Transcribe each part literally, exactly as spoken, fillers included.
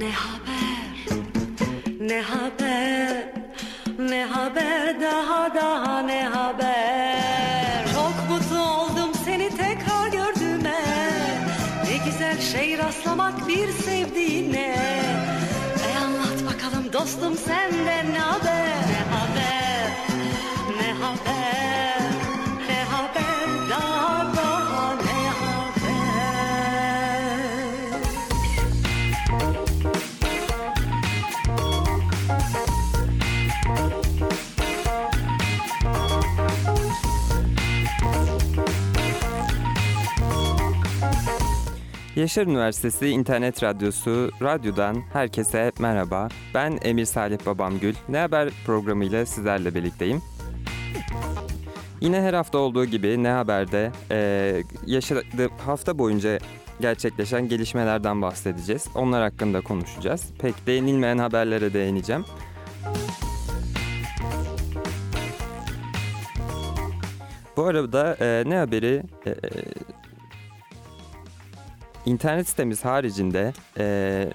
Ne haber, ne haber, ne haber, daha daha ne haber. Çok mutlu oldum seni tekrar gördüğüme. Ne güzel şey rastlamak bir sevdiğine. E anlat bakalım dostum senden ne haber. Ne haber, ne haber, ne haber, daha daha ne haber. Yaşar Üniversitesi İnternet Radyosu, radyodan herkese merhaba. Ben Emir Salih Babamgül, Ne Haber programıyla sizlerle birlikteyim. Yine her hafta olduğu gibi Ne Haber'de e, yaşadığı hafta boyunca gerçekleşen gelişmelerden bahsedeceğiz. Onlar hakkında konuşacağız. Pek değinilmeyen haberlere değineceğim. Bu arada e, Ne Haber'i... E, İnternet sitemiz haricinde e,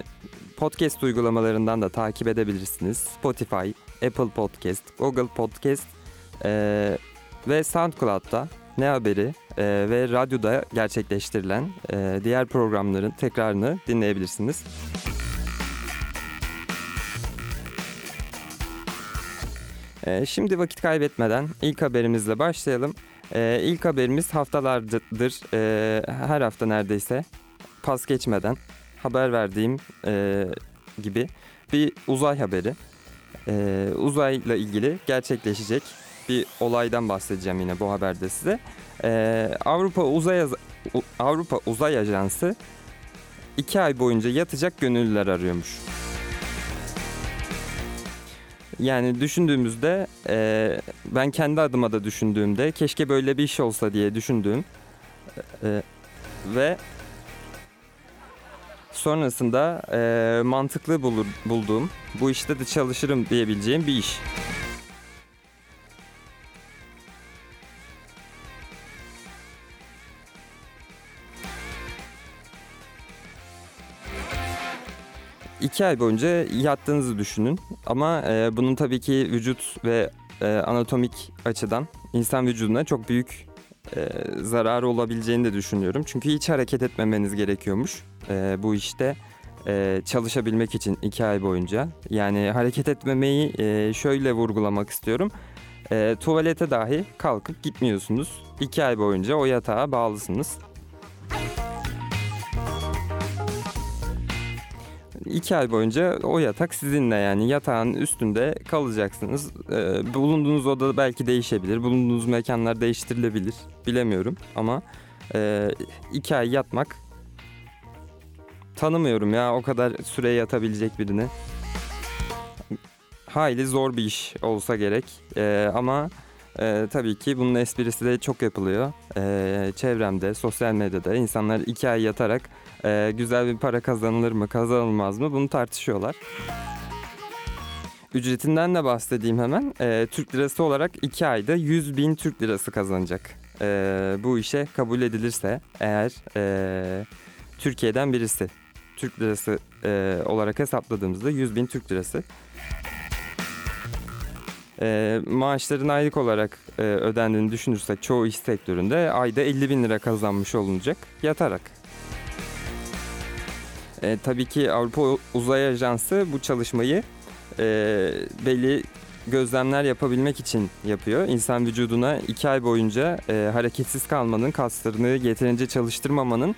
podcast uygulamalarından da takip edebilirsiniz. Spotify, Apple Podcast, Google Podcast e, ve SoundCloud'da Ne Haber'i e, ve radyoda gerçekleştirilen e, diğer programların tekrarını dinleyebilirsiniz. E, şimdi vakit kaybetmeden ilk haberimizle başlayalım. E, ilk haberimiz haftalardır, e, her hafta neredeyse pas geçmeden haber verdiğim e, gibi bir uzay haberi. E, uzayla ilgili gerçekleşecek bir olaydan bahsedeceğim yine bu haberde size. E, Avrupa Uzay Avrupa Uzay Ajansı iki ay boyunca yatacak gönüllüler arıyormuş. Yani düşündüğümüzde, e, ben kendi adıma da düşündüğümde keşke böyle bir iş olsa diye düşündüğüm e, ve sonrasında e, mantıklı bulur, bulduğum, bu işte de çalışırım diyebileceğim bir iş. İki ay boyunca yattığınızı düşünün ama e, bunun tabii ki vücut ve e, anatomik açıdan insan vücuduna çok büyük e, zararı olabileceğini de düşünüyorum. Çünkü hiç hareket etmemeniz gerekiyormuş. Ee, bu işte e, çalışabilmek için iki ay boyunca. Yani hareket etmemeyi e, şöyle vurgulamak istiyorum. E, tuvalete dahi kalkıp gitmiyorsunuz. İki ay boyunca o yatağa bağlısınız. İki ay boyunca o yatak sizinle, yani yatağın üstünde kalacaksınız. E, bulunduğunuz oda belki değişebilir. Bulunduğunuz mekanlar değiştirilebilir. Bilemiyorum ama e, iki ay yatmak... Tanımıyorum ya o kadar süre yatabilecek birini. Hayli zor bir iş olsa gerek. Ee, ama e, tabii ki bunun esprisi de çok yapılıyor. Ee, çevremde, sosyal medyada insanlar iki ay yatarak e, güzel bir para kazanılır mı, kazanılmaz mı bunu tartışıyorlar. Ücretinden de bahsedeyim hemen. Ee, Türk lirası olarak iki ayda yüz bin Türk lirası kazanacak. Ee, bu işe kabul edilirse eğer... E, Türkiye'den birisi. Türk lirası e, olarak hesapladığımızda yüz bin Türk lirası. E, maaşların aylık olarak e, ödendiğini düşünürsek çoğu iş sektöründe ayda elli bin lira kazanmış olunacak yatarak. E, tabii ki Avrupa Uzay Ajansı bu çalışmayı e, belli gözlemler yapabilmek için yapıyor. İnsan vücuduna iki ay boyunca e, hareketsiz kalmanın, kaslarını yeterince çalıştırmamanın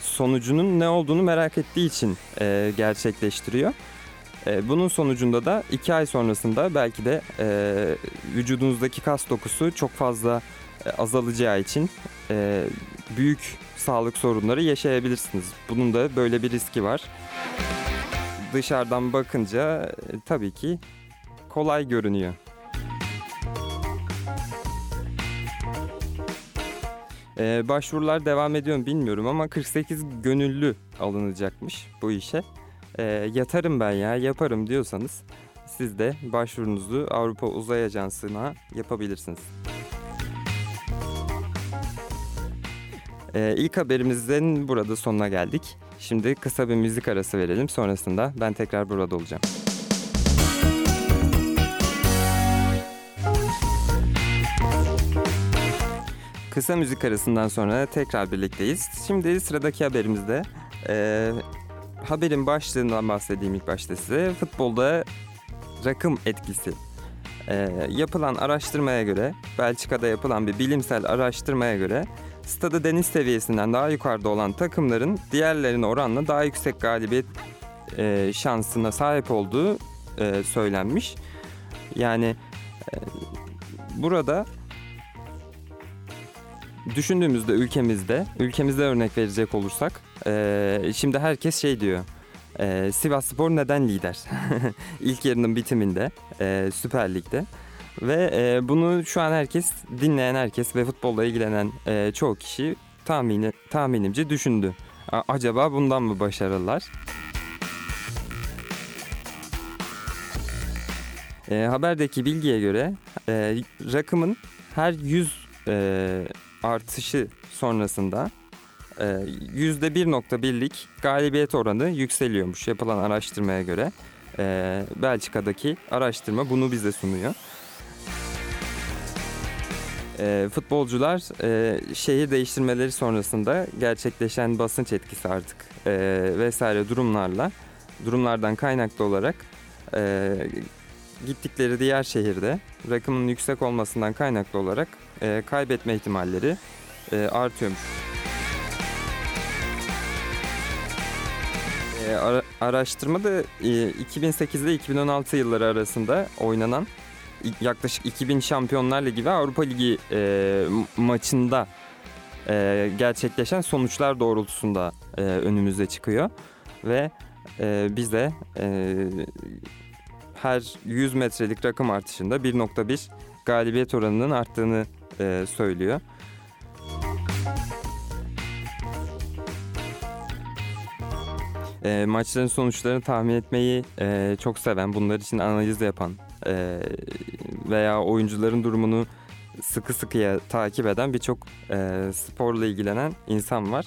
sonucunun ne olduğunu merak ettiği için e, gerçekleştiriyor. E, bunun sonucunda da iki ay sonrasında belki de e, vücudunuzdaki kas dokusu çok fazla e, azalacağı için e, büyük sağlık sorunları yaşayabilirsiniz. Bunun da böyle bir riski var. Dışarıdan bakınca e, tabii ki kolay görünüyor. Ee, başvurular devam ediyor mu bilmiyorum ama kırk sekiz gönüllü alınacakmış bu işe. Ee, yatarım ben ya, yaparım diyorsanız siz de başvurunuzu Avrupa Uzay Ajansı'na yapabilirsiniz. Ee, ilk haberimizden burada sonuna geldik. Şimdi kısa bir müzik arası verelim. Sonrasında ben tekrar burada olacağım. Kısa müzik arasından sonra tekrar birlikteyiz. Şimdi sıradaki haberimizde e, haberin başlığından bahsedeyim ilk başta size. Futbolda rakım etkisi. E, yapılan araştırmaya göre, Belçika'da yapılan bir bilimsel araştırmaya göre stadı deniz seviyesinden daha yukarıda olan takımların diğerlerine oranla daha yüksek galibiyet e, şansına sahip olduğu e, söylenmiş. Yani e, burada düşündüğümüzde ülkemizde, ülkemizde örnek verecek olursak, e, şimdi herkes şey diyor, e, Sivas Spor neden lider? İlk yarının bitiminde, e, Süper Lig'de. Ve e, bunu şu an herkes, dinleyen herkes ve futbolla ilgilenen e, çoğu kişi tahmini, tahminimce düşündü. A- acaba bundan mı başarırlar? E, haberdeki bilgiye göre e, rakımın her yüz e, artışı sonrasında e, yüzde bir virgül birlik galibiyet oranı yükseliyormuş yapılan araştırmaya göre. E, Belçika'daki araştırma bunu bize sunuyor. E, futbolcular e, şehir değiştirmeleri sonrasında gerçekleşen basınç etkisi artık e, vesaire durumlarla durumlardan kaynaklı olarak e, gittikleri diğer şehirde rakımın yüksek olmasından kaynaklı olarak e, kaybetme ihtimalleri e, artıyormuş. E, ara, araştırma da e, iki bin sekiz ile iki bin on altı yılları arasında oynanan yaklaşık iki bin Şampiyonlar Ligi ve Avrupa Ligi e, maçında e, gerçekleşen sonuçlar doğrultusunda e, önümüze çıkıyor. Ve e, biz de e, her yüz metrelik rakım artışında bir virgül bir galibiyet oranının arttığını e, söylüyor. E, maçların sonuçlarını tahmin etmeyi e, çok seven, bunlar için analiz yapan veya oyuncuların durumunu sıkı sıkıya takip eden birçok e, sporla ilgilenen insan var.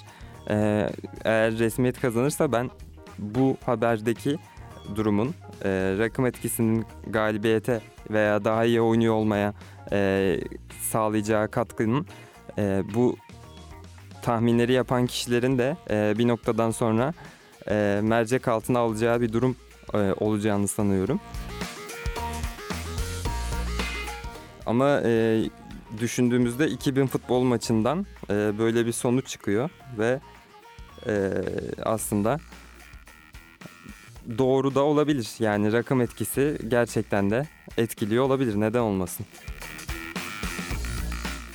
E, eğer resmiyet kazanırsa ben bu haberdeki durumun e, rakım etkisinin galibiyete veya daha iyi oynuyor olmaya e, sağlayacağı katkının e, bu tahminleri yapan kişilerin de e, bir noktadan sonra e, mercek altına alacağı bir durum e, olacağını sanıyorum. Ama e, düşündüğümüzde iki bin futbol maçından e, böyle bir sonuç çıkıyor ve e, aslında doğru da olabilir. Yani rakım etkisi gerçekten de etkiliyor olabilir. Neden olmasın?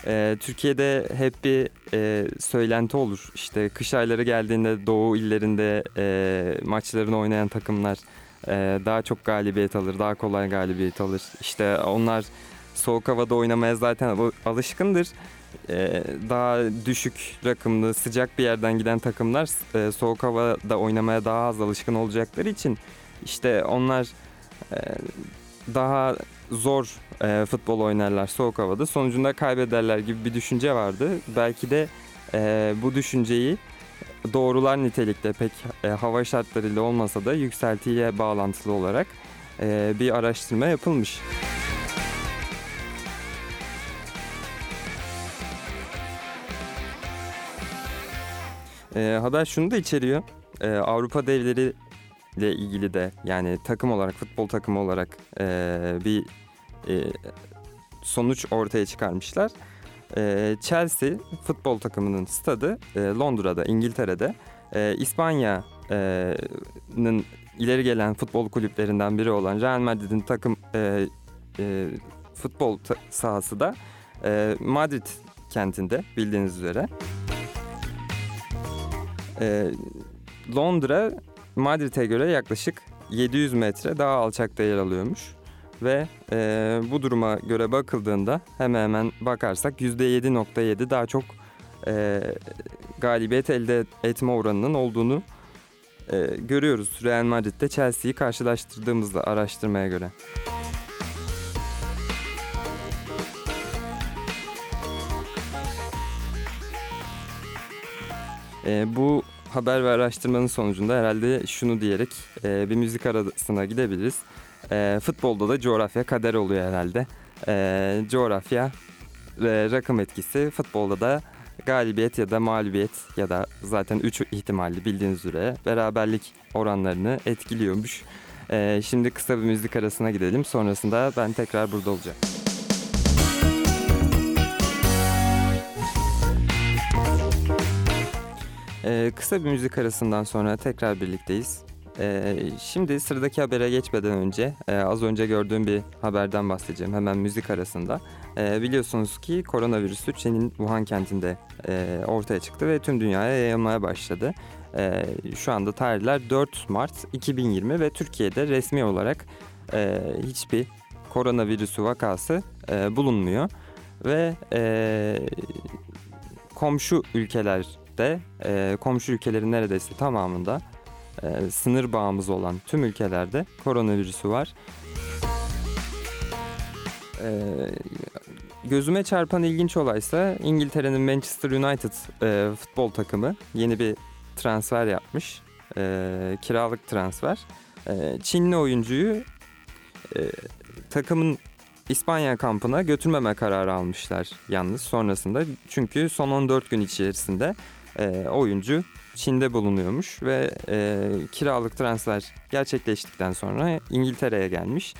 E, Türkiye'de hep bir e, söylenti olur. İşte kış ayları geldiğinde doğu illerinde e, maçlarını oynayan takımlar e, daha çok galibiyet alır, daha kolay galibiyet alır. İşte onlar soğuk havada oynamaya zaten alışkındır. Ee, daha düşük rakımlı, sıcak bir yerden giden takımlar e, soğuk havada oynamaya daha az alışkın olacakları için işte onlar e, daha zor e, futbol oynarlar soğuk havada. Sonucunda kaybederler gibi bir düşünce vardı. Belki de e, bu düşünceyi doğrular nitelikte pek e, hava şartlarıyla olmasa da yükseltiyle bağlantılı olarak e, bir araştırma yapılmış. E, haber şunu da içeriyor. E, Avrupa devleri ile ilgili de yani takım olarak, futbol takımı olarak e, bir e, sonuç ortaya çıkarmışlar. E, Chelsea futbol takımının stadı e, Londra'da, İngiltere'de. E, İspanya'nın ileri gelen futbol kulüplerinden biri olan Real Madrid'in takım e, e, futbol ta- sahası da e, Madrid kentinde bildiğiniz üzere. Londra, Madrid'e göre yaklaşık yedi yüz metre daha alçakta yer alıyormuş. Ve e, bu duruma göre bakıldığında hemen hemen bakarsak yüzde yedi virgül yedi daha çok e, galibiyet elde etme oranının olduğunu e, görüyoruz. Real Madrid'de Chelsea'yi karşılaştırdığımızda araştırmaya göre. E, bu haber ve araştırmanın sonucunda herhalde şunu diyerek e, bir müzik arasına gidebiliriz. E, futbolda da coğrafya kader oluyor herhalde. E, coğrafya ve rakım etkisi, futbolda da galibiyet ya da mağlubiyet ya da zaten üç ihtimalli bildiğiniz üzere beraberlik oranlarını etkiliyormuş. E, şimdi kısa bir müzik arasına gidelim. Sonrasında ben tekrar burada olacağım. Ee, kısa bir müzik arasından sonra tekrar birlikteyiz. Ee, şimdi sıradaki habere geçmeden önce e, az önce gördüğüm bir haberden bahsedeceğim hemen müzik arasında. E, biliyorsunuz ki koronavirüsü Çin'in Wuhan kentinde e, ortaya çıktı ve tüm dünyaya yayılmaya başladı. E, şu anda tarihler dört Mart iki bin yirmi ve Türkiye'de resmi olarak e, hiçbir koronavirüsü vakası e, bulunmuyor. Ve e, komşu ülkeler De, e, komşu ülkelerin neredeyse tamamında e, sınır bağımız olan tüm ülkelerde koronavirüsü var. E, gözüme çarpan ilginç olaysa İngiltere'nin Manchester United e, futbol takımı yeni bir transfer yapmış. E, kiralık transfer. E, Çinli oyuncuyu e, takımın İspanya kampına götürmeme kararı almışlar yalnız sonrasında. Çünkü son on dört gün içerisinde E, oyuncu Çin'de bulunuyormuş ve e, kiralık transfer gerçekleştikten sonra İngiltere'ye gelmiş.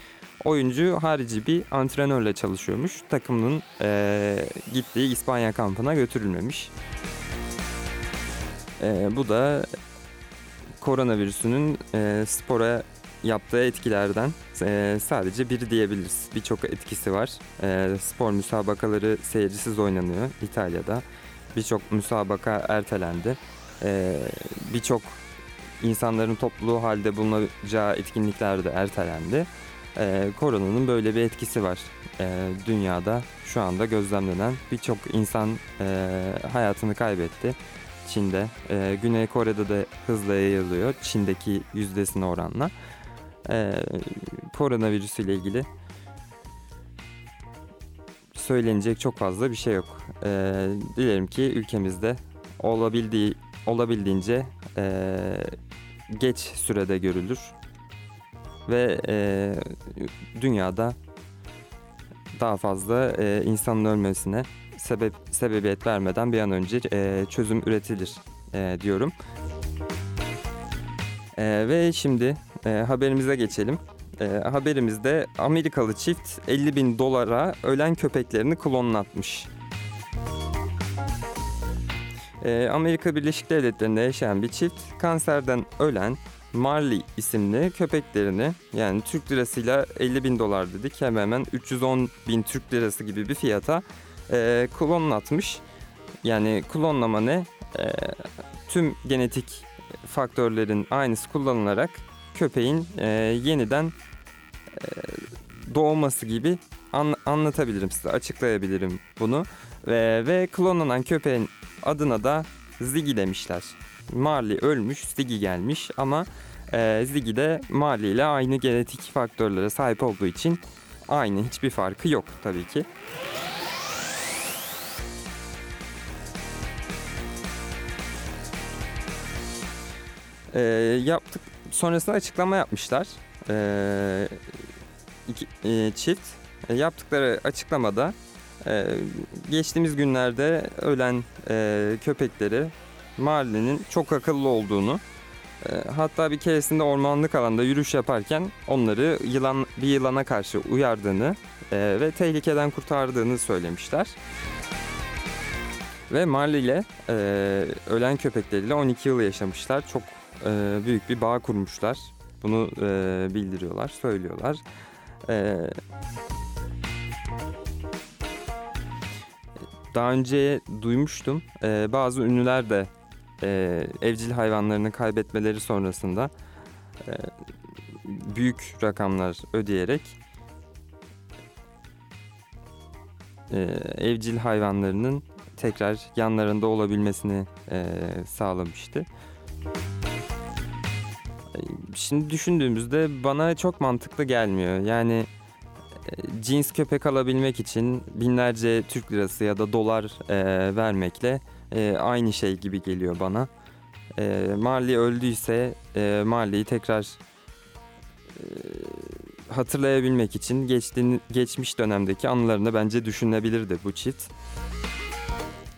Oyuncu harici bir antrenörle çalışıyormuş. Takımının e, gittiği İspanya kampına götürülmemiş. E, bu da koronavirüsünün e, spora yaptığı etkilerden e, sadece biri diyebiliriz. Birçok etkisi var. E, spor müsabakaları seyircisiz oynanıyor İtalya'da. Birçok müsabaka ertelendi. Ee, Birçok insanların topluluğu halde bulunacağı etkinlikler de ertelendi. Ee, koronanın böyle bir etkisi var. Ee, dünyada şu anda gözlemlenen birçok insan e, hayatını kaybetti. Çin'de, e, Güney Kore'de de hızla yayılıyor. Çin'deki yüzdesine oranla. Ee, koronavirüs ile ilgili söylenecek çok fazla bir şey yok. Ee, dilerim ki ülkemizde olabildiği, olabildiğince e, geç sürede görülür ve e, dünyada daha fazla e, insanın ölmesine sebep sebebiyet vermeden bir an önce e, çözüm üretilir e, diyorum. E, ve şimdi e, haberimize geçelim. E, haberimizde Amerikalı çift elli bin dolara ölen köpeklerini klonlatmış. E, Amerika Birleşik Devletleri'nde yaşayan bir çift kanserden ölen Marley isimli köpeklerini, yani Türk lirasıyla elli bin dolar dedik, hemen hemen üç yüz on bin Türk lirası gibi bir fiyata e, klonlatmış. Yani klonlama ne? E, tüm genetik faktörlerin aynısı kullanılarak köpeğin e, yeniden e, doğması gibi an, anlatabilirim size, açıklayabilirim bunu. Ve, ve klonlanan köpeğin adına da Ziggy demişler. Marley ölmüş, Ziggy gelmiş ama e, Ziggy de Marley ile aynı genetik faktörlere sahip olduğu için aynı, hiçbir farkı yok tabii ki. E, yaptık. Sonrasında açıklama yapmışlar e, iki, e, çift. E, yaptıkları açıklamada e, geçtiğimiz günlerde ölen e, köpekleri Marley'nin çok akıllı olduğunu, e, hatta bir keresinde ormanlık alanda yürüyüş yaparken onları yılan bir yılana karşı uyardığını e, ve tehlikeden kurtardığını söylemişler. Ve Marley ile e, ölen köpekleriyle on iki yıl yaşamışlar. Çok Ee, büyük bir bağ kurmuşlar. Bunu e, bildiriyorlar, söylüyorlar. Ee, daha önce duymuştum. Ee, bazı ünlüler de e, evcil hayvanlarını kaybetmeleri sonrasında e, büyük rakamlar ödeyerek e, evcil hayvanlarının tekrar yanlarında olabilmesini e, sağlamıştı. Şimdi düşündüğümüzde bana çok mantıklı gelmiyor. Yani e, cins köpek alabilmek için binlerce Türk lirası ya da dolar e, vermekle e, aynı şey gibi geliyor bana. E, Marley öldüyse e, Marley'i tekrar e, hatırlayabilmek için geçtiğin, geçmiş dönemdeki anılarını bence düşünebilirdi bu çift.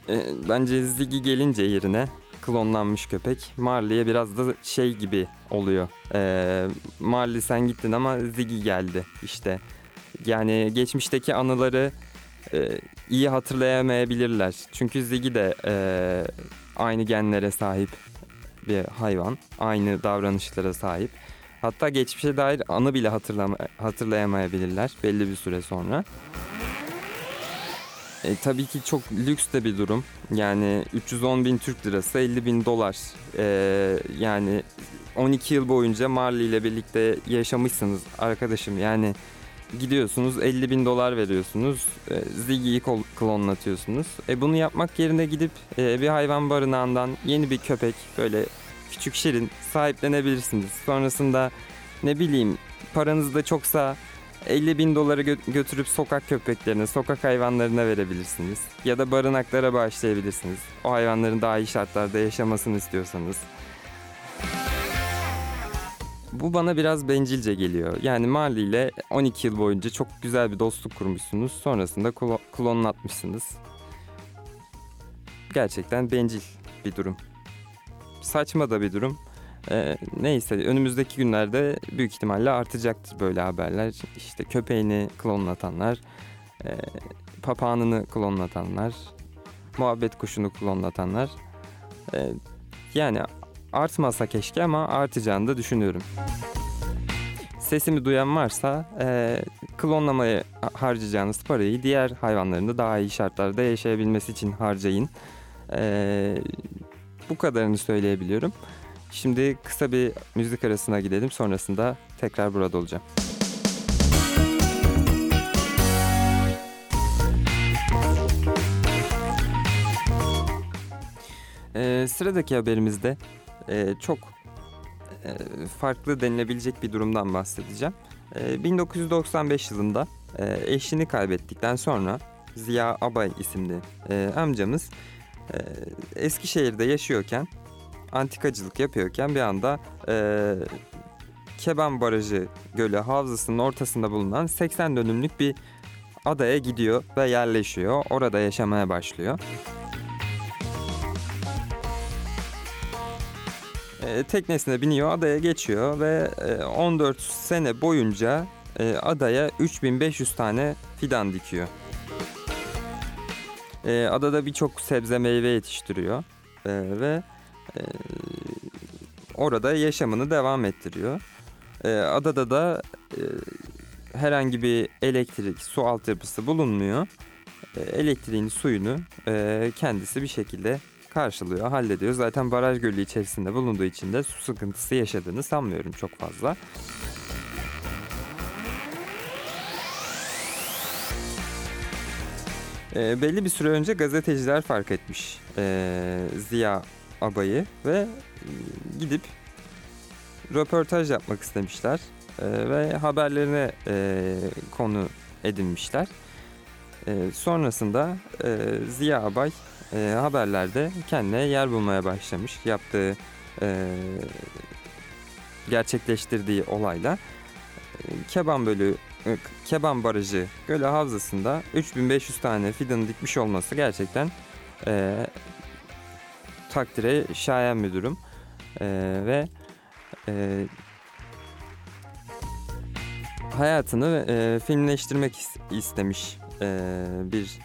E, bence Ziggy gelince yerine klonlanmış köpek Marley'e biraz da şey gibi oluyor. E, Marley sen gittin ama Ziggy geldi işte. Yani geçmişteki anıları e, iyi hatırlayamayabilirler. Çünkü Ziggy de e, aynı genlere sahip bir hayvan. Aynı davranışlara sahip. Hatta geçmişe dair anı bile hatırlama- hatırlayamayabilirler belli bir süre sonra. E, tabii ki çok lüks de bir durum. Yani üç yüz on bin Türk lirası, elli bin dolar. E, yani on iki yıl boyunca Marley ile birlikte yaşamışsınız arkadaşım. Yani gidiyorsunuz elli bin dolar veriyorsunuz. E, Ziggy'yi klonlatıyorsunuz. E, bunu yapmak yerine gidip e, bir hayvan barınağından yeni bir köpek böyle küçük şirin sahiplenebilirsiniz. Sonrasında ne bileyim paranız da çoksa elli bin doları gö- götürüp sokak köpeklerine, sokak hayvanlarına verebilirsiniz. Ya da barınaklara bağışlayabilirsiniz. O hayvanların daha iyi şartlarda yaşamasını istiyorsanız. Bu bana biraz bencilce geliyor. Yani Marley ile on iki yıl boyunca çok güzel bir dostluk kurmuşsunuz. Sonrasında klo- klonlatmışsınız. Gerçekten bencil bir durum. Saçma da bir durum. Ee, neyse önümüzdeki günlerde büyük ihtimalle artacaktır böyle haberler. İşte köpeğini klonlatanlar, e, papağanını klonlatanlar, muhabbet kuşunu klonlatanlar. E, yani artmasa keşke ama artacağını da düşünüyorum. Sesimi duyan varsa e, klonlamaya harcayacağınız parayı diğer hayvanların da daha iyi şartlarda yaşayabilmesi için harcayın. E, bu kadarını söyleyebiliyorum. Şimdi kısa bir müzik arasına gidelim. Sonrasında tekrar burada olacağım. E, sıradaki haberimizde Ee, çok e, farklı denilebilecek bir durumdan bahsedeceğim. Ee, bin dokuz yüz doksan beş yılında e, eşini kaybettikten sonra Ziya Abay isimli e, amcamız e, Eskişehir'de yaşıyorken, antikacılık yapıyorken bir anda e, Keban Barajı Gölü havzasının ortasında bulunan seksen dönümlük bir adaya gidiyor ve yerleşiyor. Orada yaşamaya başlıyor. Teknesine biniyor, adaya geçiyor ve on dört sene boyunca adaya üç bin beş yüz tane fidan dikiyor. Adada birçok sebze meyve yetiştiriyor ve orada yaşamını devam ettiriyor. Adada da herhangi bir elektrik, su altyapısı bulunmuyor. Elektriğin suyunu kendisi bir şekilde karşılıyor, hallediyor. Zaten baraj gölü içerisinde bulunduğu için de su sıkıntısı yaşadığını sanmıyorum çok fazla. E, belli bir süre önce gazeteciler fark etmiş e, Ziya Abay'ı ve gidip röportaj yapmak istemişler e, ve haberlerine e, konu edinmişler. E, sonrasında e, Ziya Abay E, haberlerde kendine yer bulmaya başlamış. Yaptığı, e, gerçekleştirdiği olayla e, Keban Bölü, e, Keban Barajı Gölü Havzası'nda üç bin beş yüz tane fidanı dikmiş olması gerçekten e, takdire şayan bir durum. E, ve e, hayatını e, filmleştirmek is- istemiş e, bir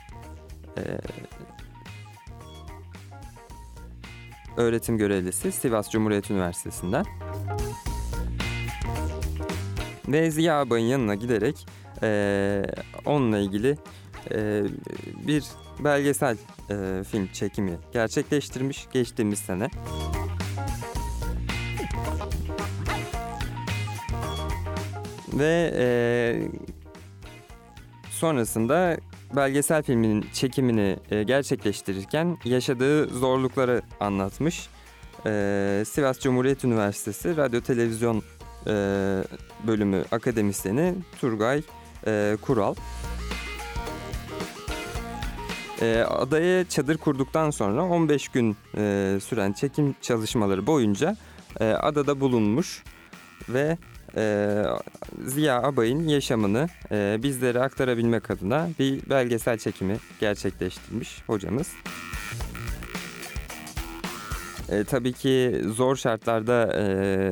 e, öğretim görevlisi Sivas Cumhuriyet Üniversitesi'nden. Ve Ziya Abay'ın yanına giderek e, onunla ilgili e, bir belgesel e, film çekimi gerçekleştirmiş geçtiğimiz sene. Ve e, sonrasında belgesel filminin çekimini gerçekleştirirken yaşadığı zorlukları anlatmış. Ee, Sivas Cumhuriyet Üniversitesi Radyo Televizyon e, Bölümü Akademisyeni Turgay e, Kural. E, adaya çadır kurduktan sonra on beş gün e, süren çekim çalışmaları boyunca e, adada bulunmuş ve e, Ziya Abay'ın yaşamını e, bizlere aktarabilmek adına bir belgesel çekimi gerçekleştirmiş hocamız. E, tabii ki zor şartlarda e,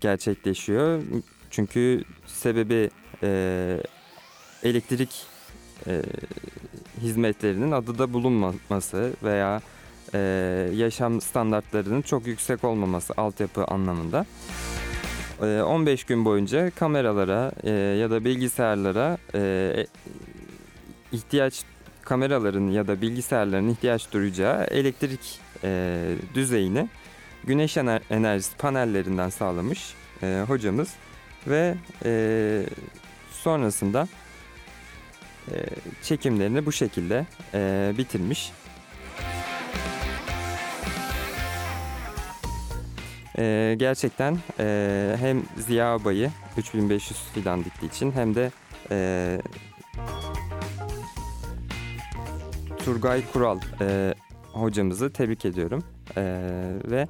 gerçekleşiyor. Çünkü sebebi e, elektrik e, hizmetlerinin adada bulunmaması veya e, yaşam standartlarının çok yüksek olmaması altyapı anlamında. E, on beş gün boyunca kameralara e, ya da bilgisayarlara e, ihtiyaç kameraların ya da bilgisayarların ihtiyaç duyacağı elektrik e, düzeyini güneş enerjisi panellerinden sağlamış e, hocamız ve e, sonrasında e, çekimlerini bu şekilde e, bitirmiş. E, gerçekten e, hem Ziya Abay'ı üç bin beş yüz fidan diktiği için hem de e, Turgay Kural e, hocamızı tebrik ediyorum e, ve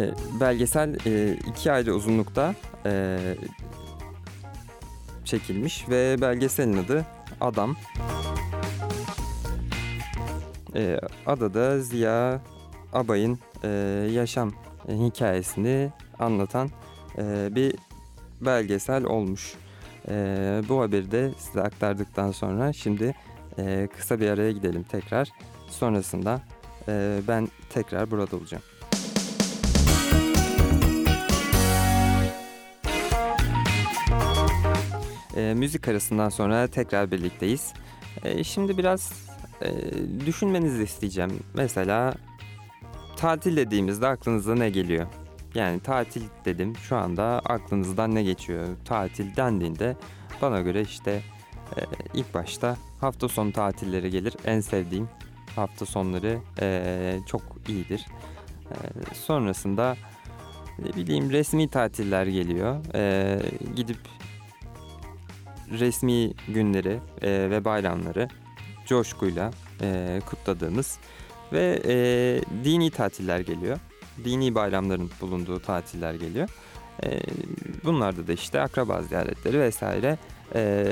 e, belgesel e, iki ayrı uzunlukta e, çekilmiş ve belgeselin adı Adam. E, adada Ziya Abay'ın e, yaşam hikayesini anlatan e, bir belgesel olmuş. E, bu haberi de size aktardıktan sonra şimdi Ee, kısa bir araya gidelim tekrar. Sonrasında e, ben tekrar burada olacağım. E, müzik arasından sonra tekrar birlikteyiz. E, şimdi biraz e, düşünmenizi isteyeceğim. Mesela tatil dediğimizde aklınıza ne geliyor? Yani tatil dedim, şu anda aklınızdan ne geçiyor? Tatil dendiğinde bana göre işte e, ilk başta hafta sonu tatilleri gelir. En sevdiğim hafta sonları e, çok iyidir. E, sonrasında ne bileyim resmi tatiller geliyor. E, gidip resmi günleri e, ve bayramları coşkuyla e, kutladığımız ve e, dini tatiller geliyor. Dini bayramların bulunduğu tatiller geliyor. E, bunlarda da işte akraba ziyaretleri vesaire e,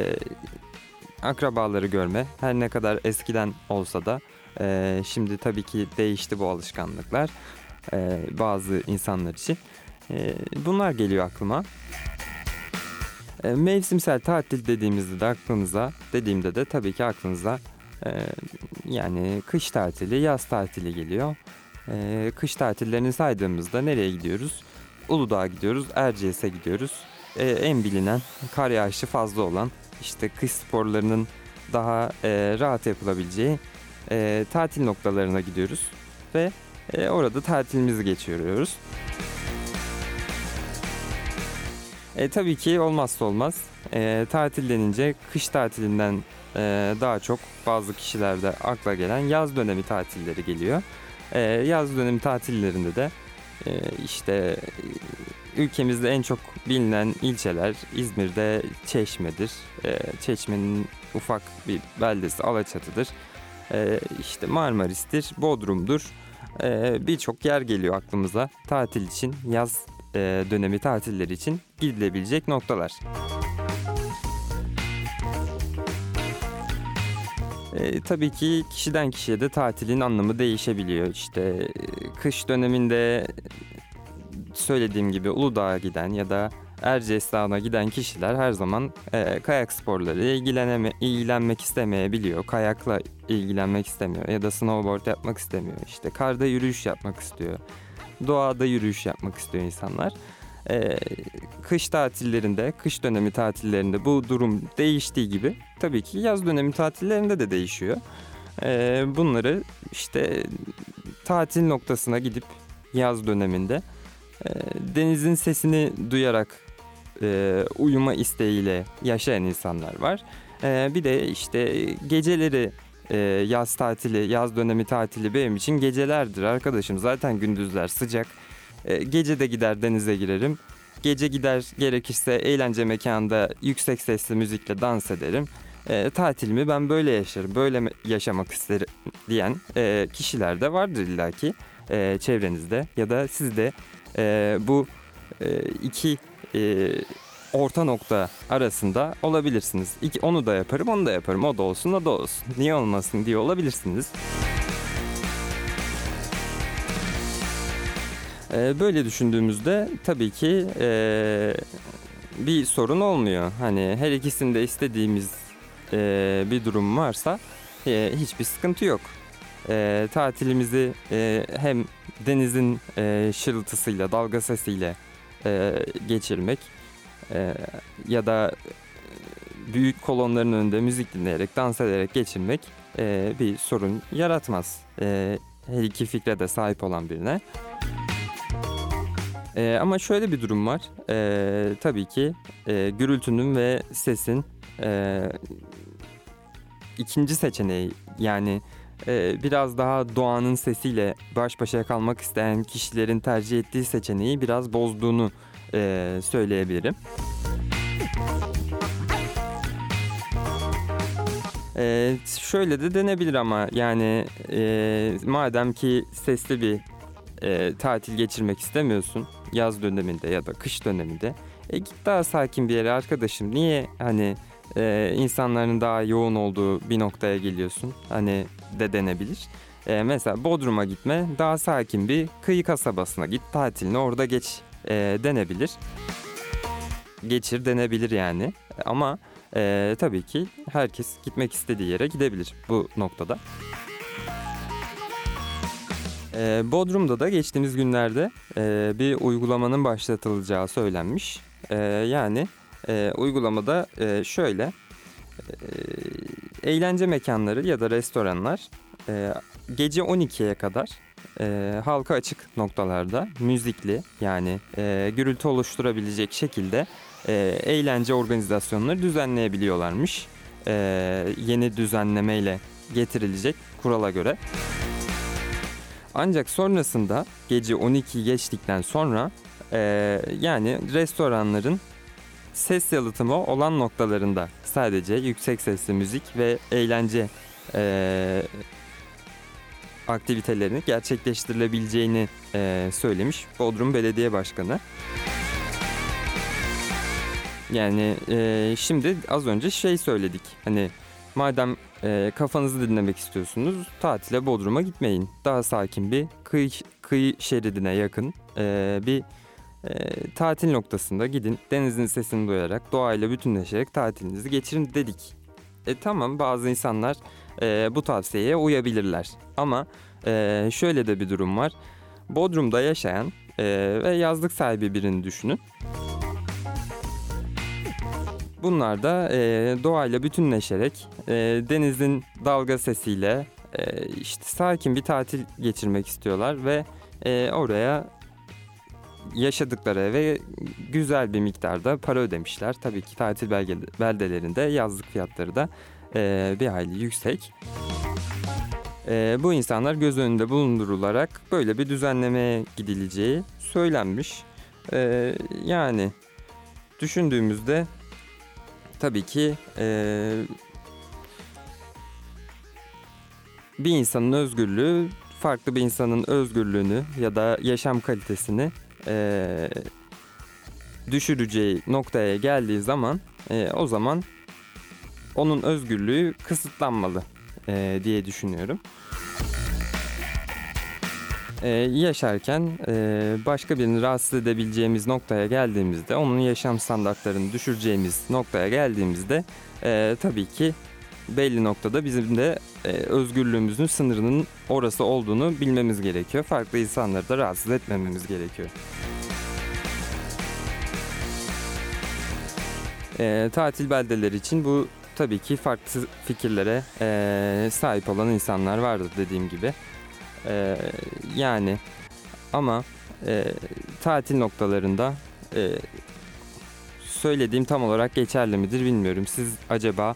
akrabaları görme, her ne kadar eskiden olsa da e, şimdi tabii ki değişti bu alışkanlıklar e, bazı insanlar için. E, bunlar geliyor aklıma. E, mevsimsel tatil dediğimizde de aklınıza, dediğimde de tabii ki aklınıza e, yani kış tatili, yaz tatili geliyor. E, kış tatillerini saydığımızda nereye gidiyoruz? Uludağ'a gidiyoruz, Erciyes'e gidiyoruz. E, en bilinen, kar yağışı fazla olan, İşte kış sporlarının daha e, rahat yapılabileceği e, tatil noktalarına gidiyoruz ve e, orada tatilimizi geçiriyoruz. E, tabii ki olmazsa olmaz. E, tatil denince kış tatilinden e, daha çok bazı kişilerde akla gelen yaz dönemi tatilleri geliyor. E, yaz dönemi tatillerinde de e, işte... Ülkemizde en çok bilinen ilçeler İzmir'de Çeşme'dir. E, Çeşme'nin ufak bir beldesi Alaçatı'dır. E, işte Marmaris'tir, Bodrum'dur. E, Birçok yer geliyor aklımıza tatil için, yaz e, dönemi tatilleri için gidilebilecek noktalar. E, tabii ki kişiden kişiye de tatilin anlamı değişebiliyor. İşte e, kış döneminde... Söylediğim gibi Uludağ'a giden ya da Erciyes Dağı'na giden kişiler her zaman e, kayak sporları ilgileneme, ilgilenmek istemeyebiliyor. Kayakla ilgilenmek istemiyor ya da snowboard yapmak istemiyor. İşte karda yürüyüş yapmak istiyor. Doğada yürüyüş yapmak istiyor insanlar. E, kış tatillerinde, kış dönemi tatillerinde bu durum değiştiği gibi tabii ki yaz dönemi tatillerinde de değişiyor. E, bunları işte tatil noktasına gidip yaz döneminde denizin sesini duyarak e, uyuma isteğiyle yaşayan insanlar var. E, bir de işte geceleri e, yaz tatili, yaz dönemi tatili benim için gecelerdir arkadaşım. Zaten gündüzler sıcak. E, gece de gider denize girerim. Gece gider gerekirse eğlence mekanında yüksek sesli müzikle dans ederim. e, tatilimi ben böyle yaşarım, böyle yaşamak isterim diyen e, kişiler de vardır illaki e, çevrenizde ya da siz de e, bu e, iki e, orta nokta arasında olabilirsiniz. İki, onu da yaparım, onu da yaparım, o da olsun, o da olsun, niye olmasın diye olabilirsiniz. Böyle düşündüğümüzde tabii ki e, bir sorun olmuyor. Hani her ikisinde istediğimiz e, bir durum varsa e, hiçbir sıkıntı yok. E, tatilimizi e, hem denizin e, şırıltısıyla, dalga sesiyle e, geçirmek e, ya da büyük kolonların önünde müzik dinleyerek, dans ederek geçirmek e, bir sorun yaratmaz. E, her iki fikre de sahip olan birine. Ee, ama şöyle bir durum var. Ee, tabii ki e, gürültünün ve sesin e, ikinci seçeneği, yani e, biraz daha doğanın sesiyle baş başa kalmak isteyen kişilerin tercih ettiği seçeneği biraz bozduğunu e, söyleyebilirim. E, şöyle de denebilir ama yani e, madem ki sesli bir e, tatil geçirmek istemiyorsun, yaz döneminde ya da kış döneminde e git daha sakin bir yere arkadaşım, niye hani e, insanların daha yoğun olduğu bir noktaya geliyorsun hani de denebilir. E, mesela Bodrum'a gitme, daha sakin bir kıyı kasabasına git, tatilini orada geç e, denebilir geçir denebilir yani. Ama e, tabii ki herkes gitmek istediği yere gidebilir bu noktada. Bodrum'da da geçtiğimiz günlerde bir uygulamanın başlatılacağı söylenmiş. Yani uygulamada şöyle, eğlence mekanları ya da restoranlar gece on ikiye kadar halka açık noktalarda müzikli, yani gürültü oluşturabilecek şekilde eğlence organizasyonları düzenleyebiliyorlarmış. Yeni düzenlemeyle getirilecek kurala göre. Ancak sonrasında gece on ikiyi geçtikten sonra e, yani restoranların ses yalıtımı olan noktalarında sadece yüksek sesli müzik ve eğlence e, aktivitelerini gerçekleştirilebileceğini e, söylemiş Bodrum Belediye Başkanı. Yani e, şimdi az önce şey söyledik, hani madem E, kafanızı dinlemek istiyorsunuz, tatile Bodrum'a gitmeyin. Daha sakin bir kıyı, kıyı şeridine yakın e, bir e, tatil noktasında gidin. Denizin sesini duyarak, doğayla bütünleşerek tatilinizi geçirin dedik. E tamam, bazı insanlar e, bu tavsiyeye uyabilirler. Ama e, şöyle de bir durum var. Bodrum'da yaşayan e, ve yazlık sahibi birini düşünün. Bunlar da e, doğayla bütünleşerek, e, denizin dalga sesiyle e, işte sakin bir tatil geçirmek istiyorlar ve e, oraya yaşadıkları eve güzel bir miktarda para ödemişler. Tabii ki tatil belge- beldelerinde yazlık fiyatları da e, bir hayli yüksek. E, bu insanlar göz önünde bulundurularak böyle bir düzenlemeye gidileceği söylenmiş. E, yani düşündüğümüzde tabii ki e, bir insanın özgürlüğü, farklı bir insanın özgürlüğünü ya da yaşam kalitesini e, düşüreceği noktaya geldiği zaman e, o zaman onun özgürlüğü kısıtlanmalı e, diye düşünüyorum. E, yaşarken e, başka birini rahatsız edebileceğimiz noktaya geldiğimizde, onun yaşam standartlarını düşüreceğimiz noktaya geldiğimizde e, tabii ki belli noktada bizim de e, özgürlüğümüzün sınırının orası olduğunu bilmemiz gerekiyor. Farklı insanları da rahatsız etmememiz gerekiyor. E, tatil beldeleri için bu tabii ki farklı fikirlere e, sahip olan insanlar vardır dediğim gibi. Ee, yani ama e, tatil noktalarında e, söylediğim tam olarak geçerli midir bilmiyorum. Siz acaba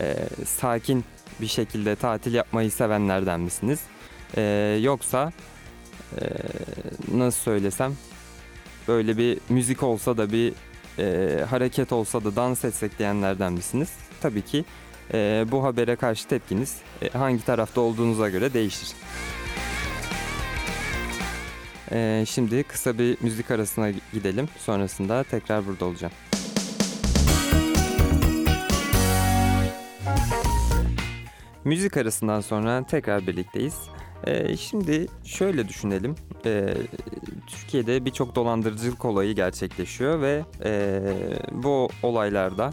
e, sakin bir şekilde tatil yapmayı sevenlerden misiniz? E, yoksa e, nasıl söylesem, böyle bir müzik olsa da bir e, hareket olsa da dans etsek diyenlerden misiniz? Tabii ki e, bu habere karşı tepkiniz e, hangi tarafta olduğunuza göre değişir. E, şimdi kısa bir müzik arasına gidelim. Sonrasında tekrar burada olacağım. Müzik arasından sonra tekrar birlikteyiz. Ee, şimdi şöyle düşünelim. Ee, Türkiye'de birçok dolandırıcılık olayı gerçekleşiyor ve e, bu olaylarda,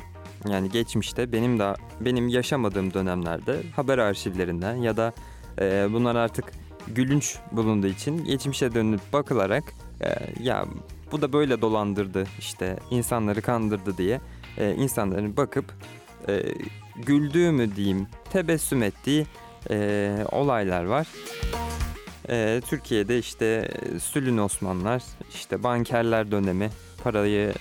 yani geçmişte benim de benim yaşamadığım dönemlerde haber arşivlerinden ya da e, bunlar artık gülünç bulunduğu için geçmişe dönüp bakılarak e, ya bu da böyle dolandırdı, işte insanları kandırdı diye e, insanların bakıp e, güldüğü mü diyeyim, tebessüm ettiği e, olaylar var. E, Türkiye'de işte Sülün Osmanlar, işte bankerler dönemi, parayı e,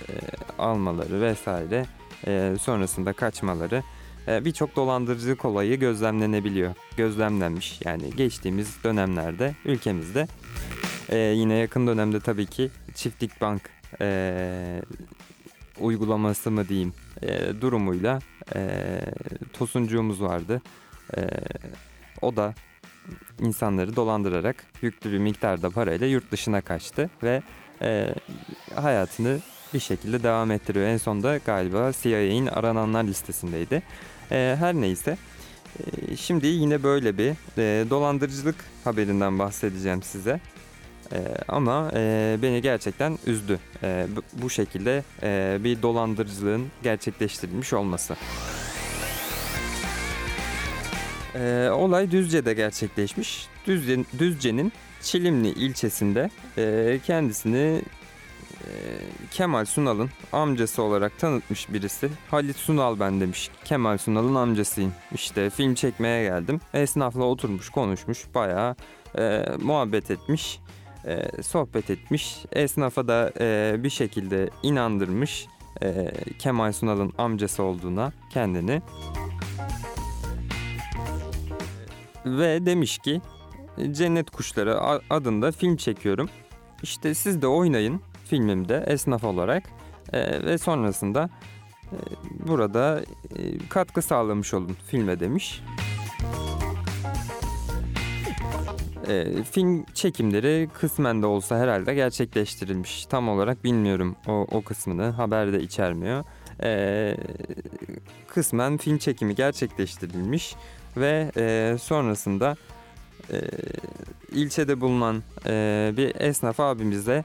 almaları vesaire, e, sonrasında kaçmaları, e, birçok dolandırıcılık olayı gözlemlenebiliyor. Gözlemlenmiş yani geçtiğimiz dönemlerde ülkemizde. E, yine yakın dönemde tabii ki Çiftlik Bank e, uygulaması mı diyeyim e, durumuyla e, tosuncuğumuz vardı. E, o da insanları dolandırarak yüklü bir miktarda parayla yurt dışına kaçtı ve e, hayatını bir şekilde devam ettiriyor. En sonunda galiba C I A'nin arananlar listesindeydi. E, her neyse. E, şimdi yine böyle bir e, dolandırıcılık haberinden bahsedeceğim size. Ee, ama e, beni gerçekten üzdü e, b- bu şekilde e, bir dolandırıcılığın gerçekleştirilmiş olması. E, olay Düzce'de gerçekleşmiş. Düzce, Düzce'nin Çilimli ilçesinde e, kendisini e, Kemal Sunal'ın amcası olarak tanıtmış birisi. Halit Sunal ben demiş, Kemal Sunal'ın amcasıyım. İşte film çekmeye geldim. Esnafla oturmuş, konuşmuş, bayağı e, muhabbet etmiş. E, sohbet etmiş, esnafa da e, bir şekilde inandırmış e, Kemal Sunal'ın amcası olduğuna kendini ve demiş ki Cennet Kuşları adında film çekiyorum, işte siz de oynayın filmimde esnaf olarak e, ve sonrasında e, burada e, katkı sağlamış olun filme demiş. E, film çekimleri kısmen de olsa herhalde gerçekleştirilmiş. Tam olarak bilmiyorum o, o kısmını. Haber de içermiyor. E, kısmen film çekimi gerçekleştirilmiş ve e, sonrasında e, ilçede bulunan e, bir esnaf abimize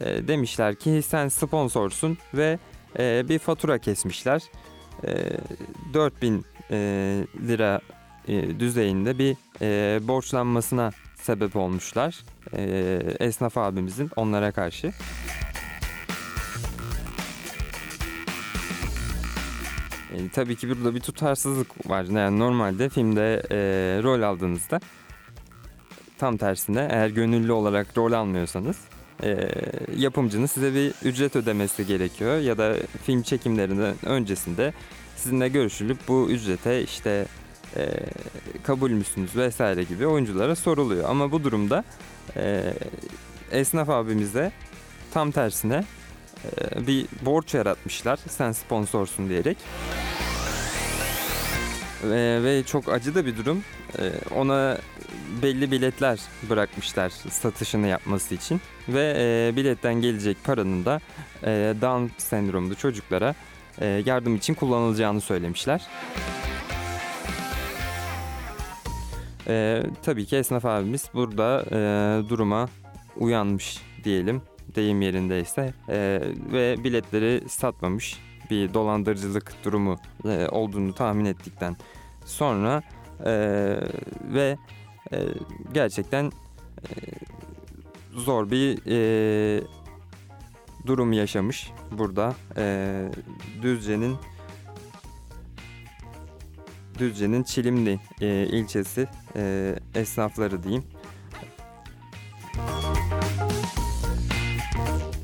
e, demişler ki sen sponsorsun ve e, bir fatura kesmişler. E, dört bin e, lira e, düzeyinde bir e, borçlanmasına sebep olmuşlar ee, esnaf abimizin onlara karşı. Ee, tabii ki burada bir tutarsızlık var. Yani normalde filmde e, rol aldığınızda tam tersine, eğer gönüllü olarak rol almıyorsanız e, yapımcının size bir ücret ödemesi gerekiyor ya da film çekimlerinden öncesinde sizinle görüşülüp bu ücrete işte E, kabul müsünüz vesaire gibi oyunculara soruluyor. Ama bu durumda e, esnaf abimize tam tersine e, bir borç yaratmışlar. Sen sponsorsun diyerek. E, ve çok acı da bir durum. E, ona belli biletler bırakmışlar satışını yapması için. Ve e, biletten gelecek paranın da e, Down sendromlu çocuklara e, yardım için kullanılacağını söylemişler. Ee, tabii ki esnaf abimiz burada e, duruma uyanmış diyelim, deyim yerindeyse e, ve biletleri satmamış, bir dolandırıcılık durumu e, olduğunu tahmin ettikten sonra e, ve e, gerçekten e, zor bir e, durum yaşamış burada e, Düzce'nin Düzce'nin Çilimli e, ilçesi e, esnafları diyeyim.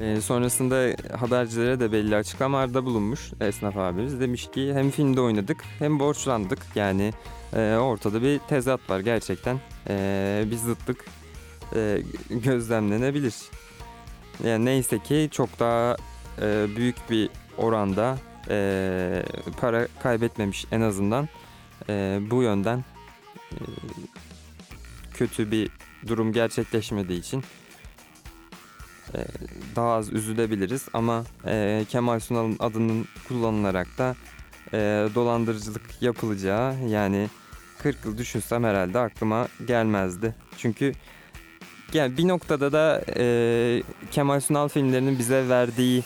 E, sonrasında habercilere de belli açıklamalarda bulunmuş esnaf abimiz. Demiş ki hem filmde oynadık hem borçlandık. Yani e, ortada bir tezat var gerçekten. E, bir zıtlık e, gözlemlenebilir. Yani neyse ki çok daha e, büyük bir oranda e, para kaybetmemiş en azından. E, bu yönden e, kötü bir durum gerçekleşmediği için e, daha az üzülebiliriz. Ama e, Kemal Sunal'ın adının kullanılarak da e, dolandırıcılık yapılacağı, yani kırk yıl düşünsem herhalde aklıma gelmezdi. Çünkü yani bir noktada da e, Kemal Sunal filmlerinin bize verdiği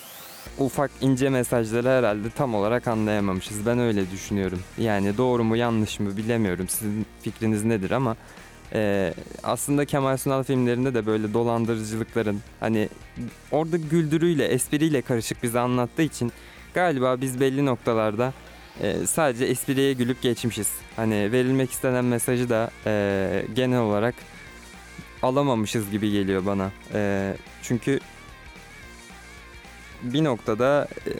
ufak ince mesajları herhalde tam olarak anlayamamışız. Ben öyle düşünüyorum. Yani doğru mu yanlış mı bilemiyorum. Sizin fikriniz nedir ama e, aslında Kemal Sunal filmlerinde de böyle dolandırıcılıkların hani orada güldürüyle, espriyle karışık bize anlattığı için galiba biz belli noktalarda e, sadece espriye gülüp geçmişiz. Hani verilmek istenen mesajı da e, genel olarak alamamışız gibi geliyor bana. E, çünkü bir noktada e,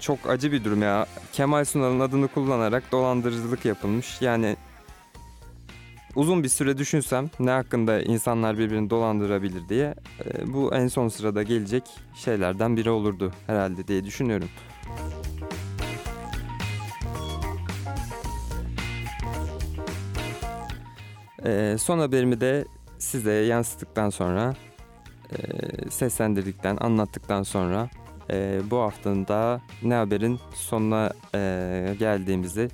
çok acı bir durum ya. Kemal Sunal'ın adını kullanarak dolandırıcılık yapılmış. Yani uzun bir süre düşünsem ne hakkında insanlar birbirini dolandırabilir diye e, bu en son sırada gelecek şeylerden biri olurdu herhalde diye düşünüyorum. E, son haberimi de size yansıttıktan sonra, seslendirdikten, anlattıktan sonra e, bu haftanın da Ne Haber'in sonuna e, geldiğimizi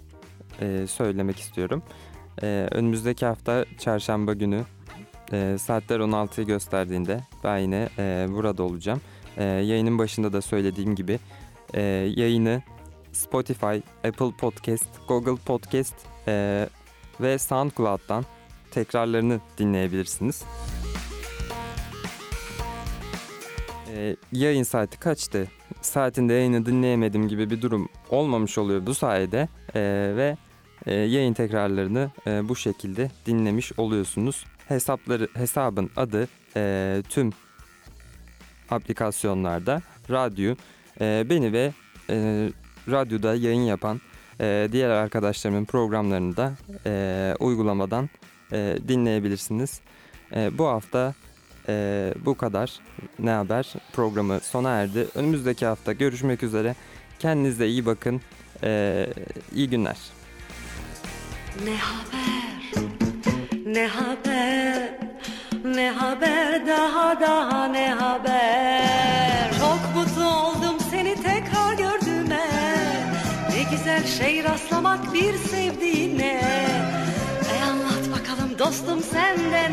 e, söylemek istiyorum. E, önümüzdeki hafta çarşamba günü e, saatler on altıyı gösterdiğinde ben yine e, burada olacağım. E, yayının başında da söylediğim gibi e, yayını Spotify, Apple Podcast, Google Podcast e, ve SoundCloud'dan tekrarlarını dinleyebilirsiniz. Yayın saati kaçtı, saatinde yayını dinleyemedim gibi bir durum olmamış oluyor bu sayede e, ve e, yayın tekrarlarını e, bu şekilde dinlemiş oluyorsunuz. Hesapları, hesabın adı e, tüm aplikasyonlarda radyo. E, beni ve e, radyoda yayın yapan e, diğer arkadaşlarımın programlarını da e, uygulamadan e, dinleyebilirsiniz. E, bu hafta Ee, bu kadar. Ne Haber programı sona erdi. Önümüzdeki hafta görüşmek üzere. Kendinize iyi bakın. Ee, iyi günler. Ne haber? Ne haber? Ne haber? Daha daha ne haber? Çok mutlu oldum seni tekrar gördüğüme. Ne güzel şey rastlamak bir sevdiğine. E anlat bakalım dostum sen de